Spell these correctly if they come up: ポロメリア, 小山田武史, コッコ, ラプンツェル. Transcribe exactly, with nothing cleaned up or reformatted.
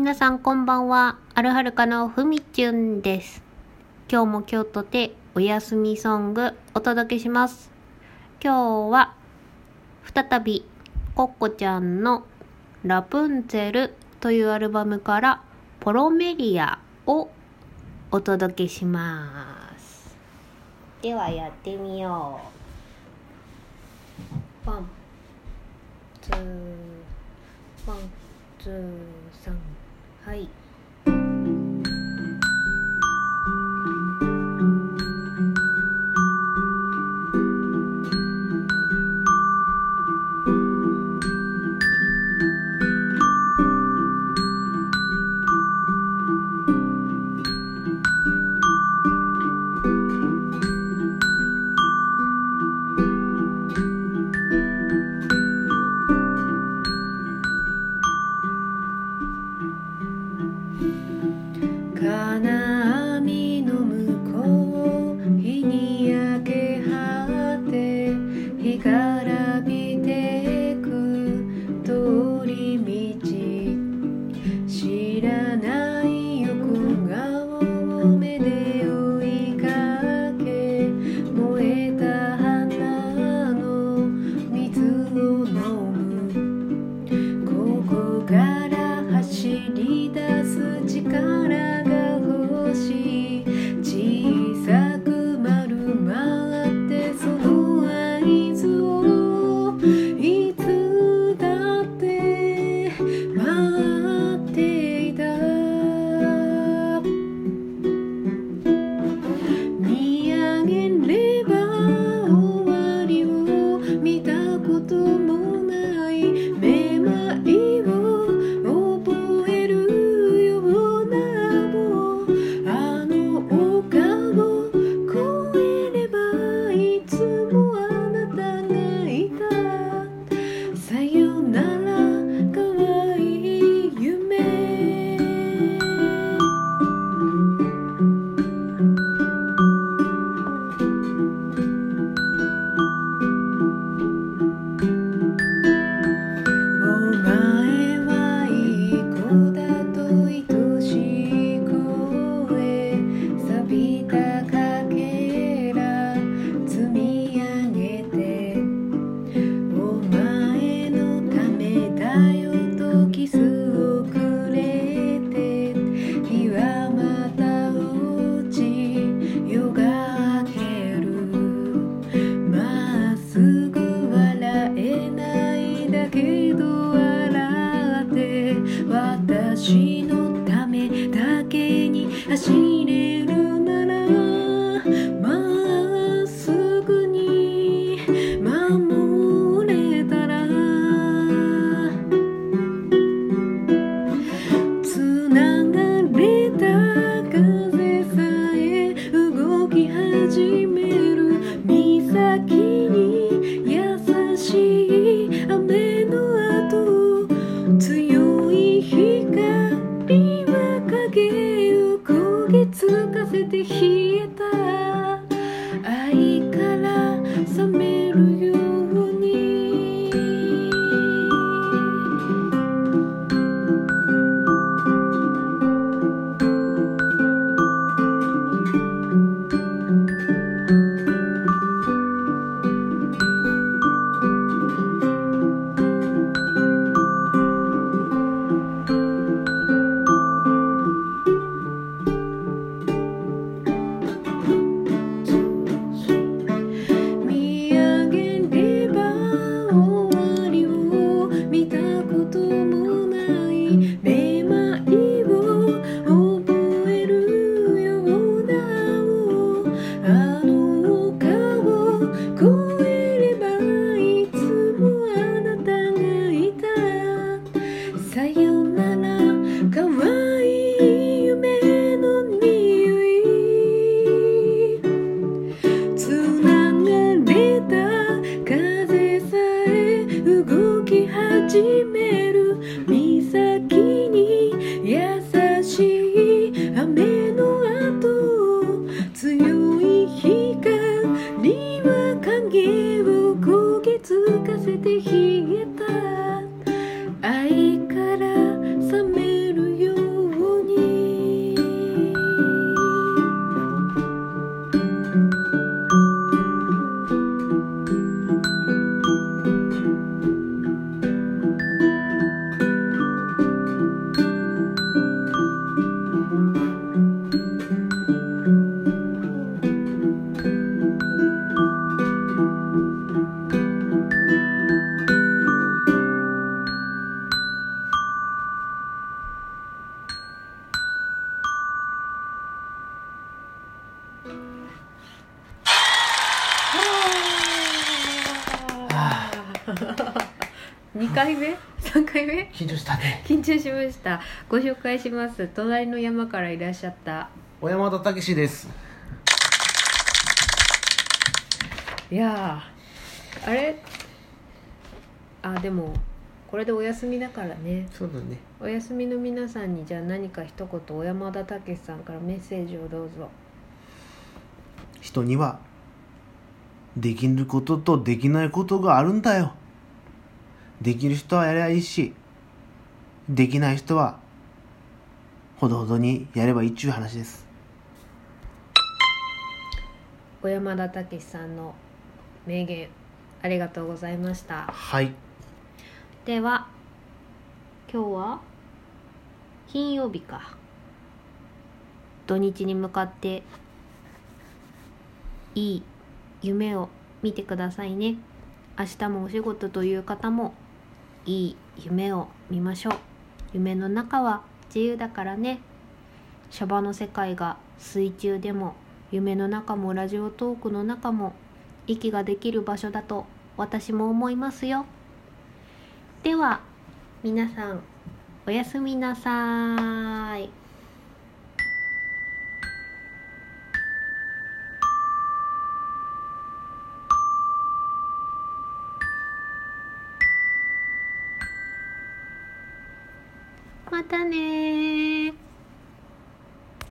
皆さんこんばんは。あるはるかのふみちゅんです。今日も京都でおやすみソングお届けします。今日は再びコッコちゃんのラプンツェルというアルバムからポロメリアをお届けします。ではやってみよう。ワンツーワンツーさん、はい。にかいめさんかいめ緊張したね。緊張しました。ご紹介します。隣の山からいらっしゃった小山田武史です。いやあれあでもこれでお休みだからね。そうだね。お休みの皆さんにじゃあ何か一言小山田武史さんからメッセージをどうぞ。人にはできることとできないことがあるんだよ。できる人はやればいいし、できない人はほどほどにやればいいっちゅう話です。小山田武史さんの名言ありがとうございました。はい、では今日は金曜日か。土日に向かっていい夢を見てくださいね。明日もお仕事という方もいい夢を見ましょう。夢の中は自由だからね。シャバの世界が水中でも夢の中もラジオトークの中も息ができる場所だと私も思いますよ。では皆さんおやすみなさい。またねー。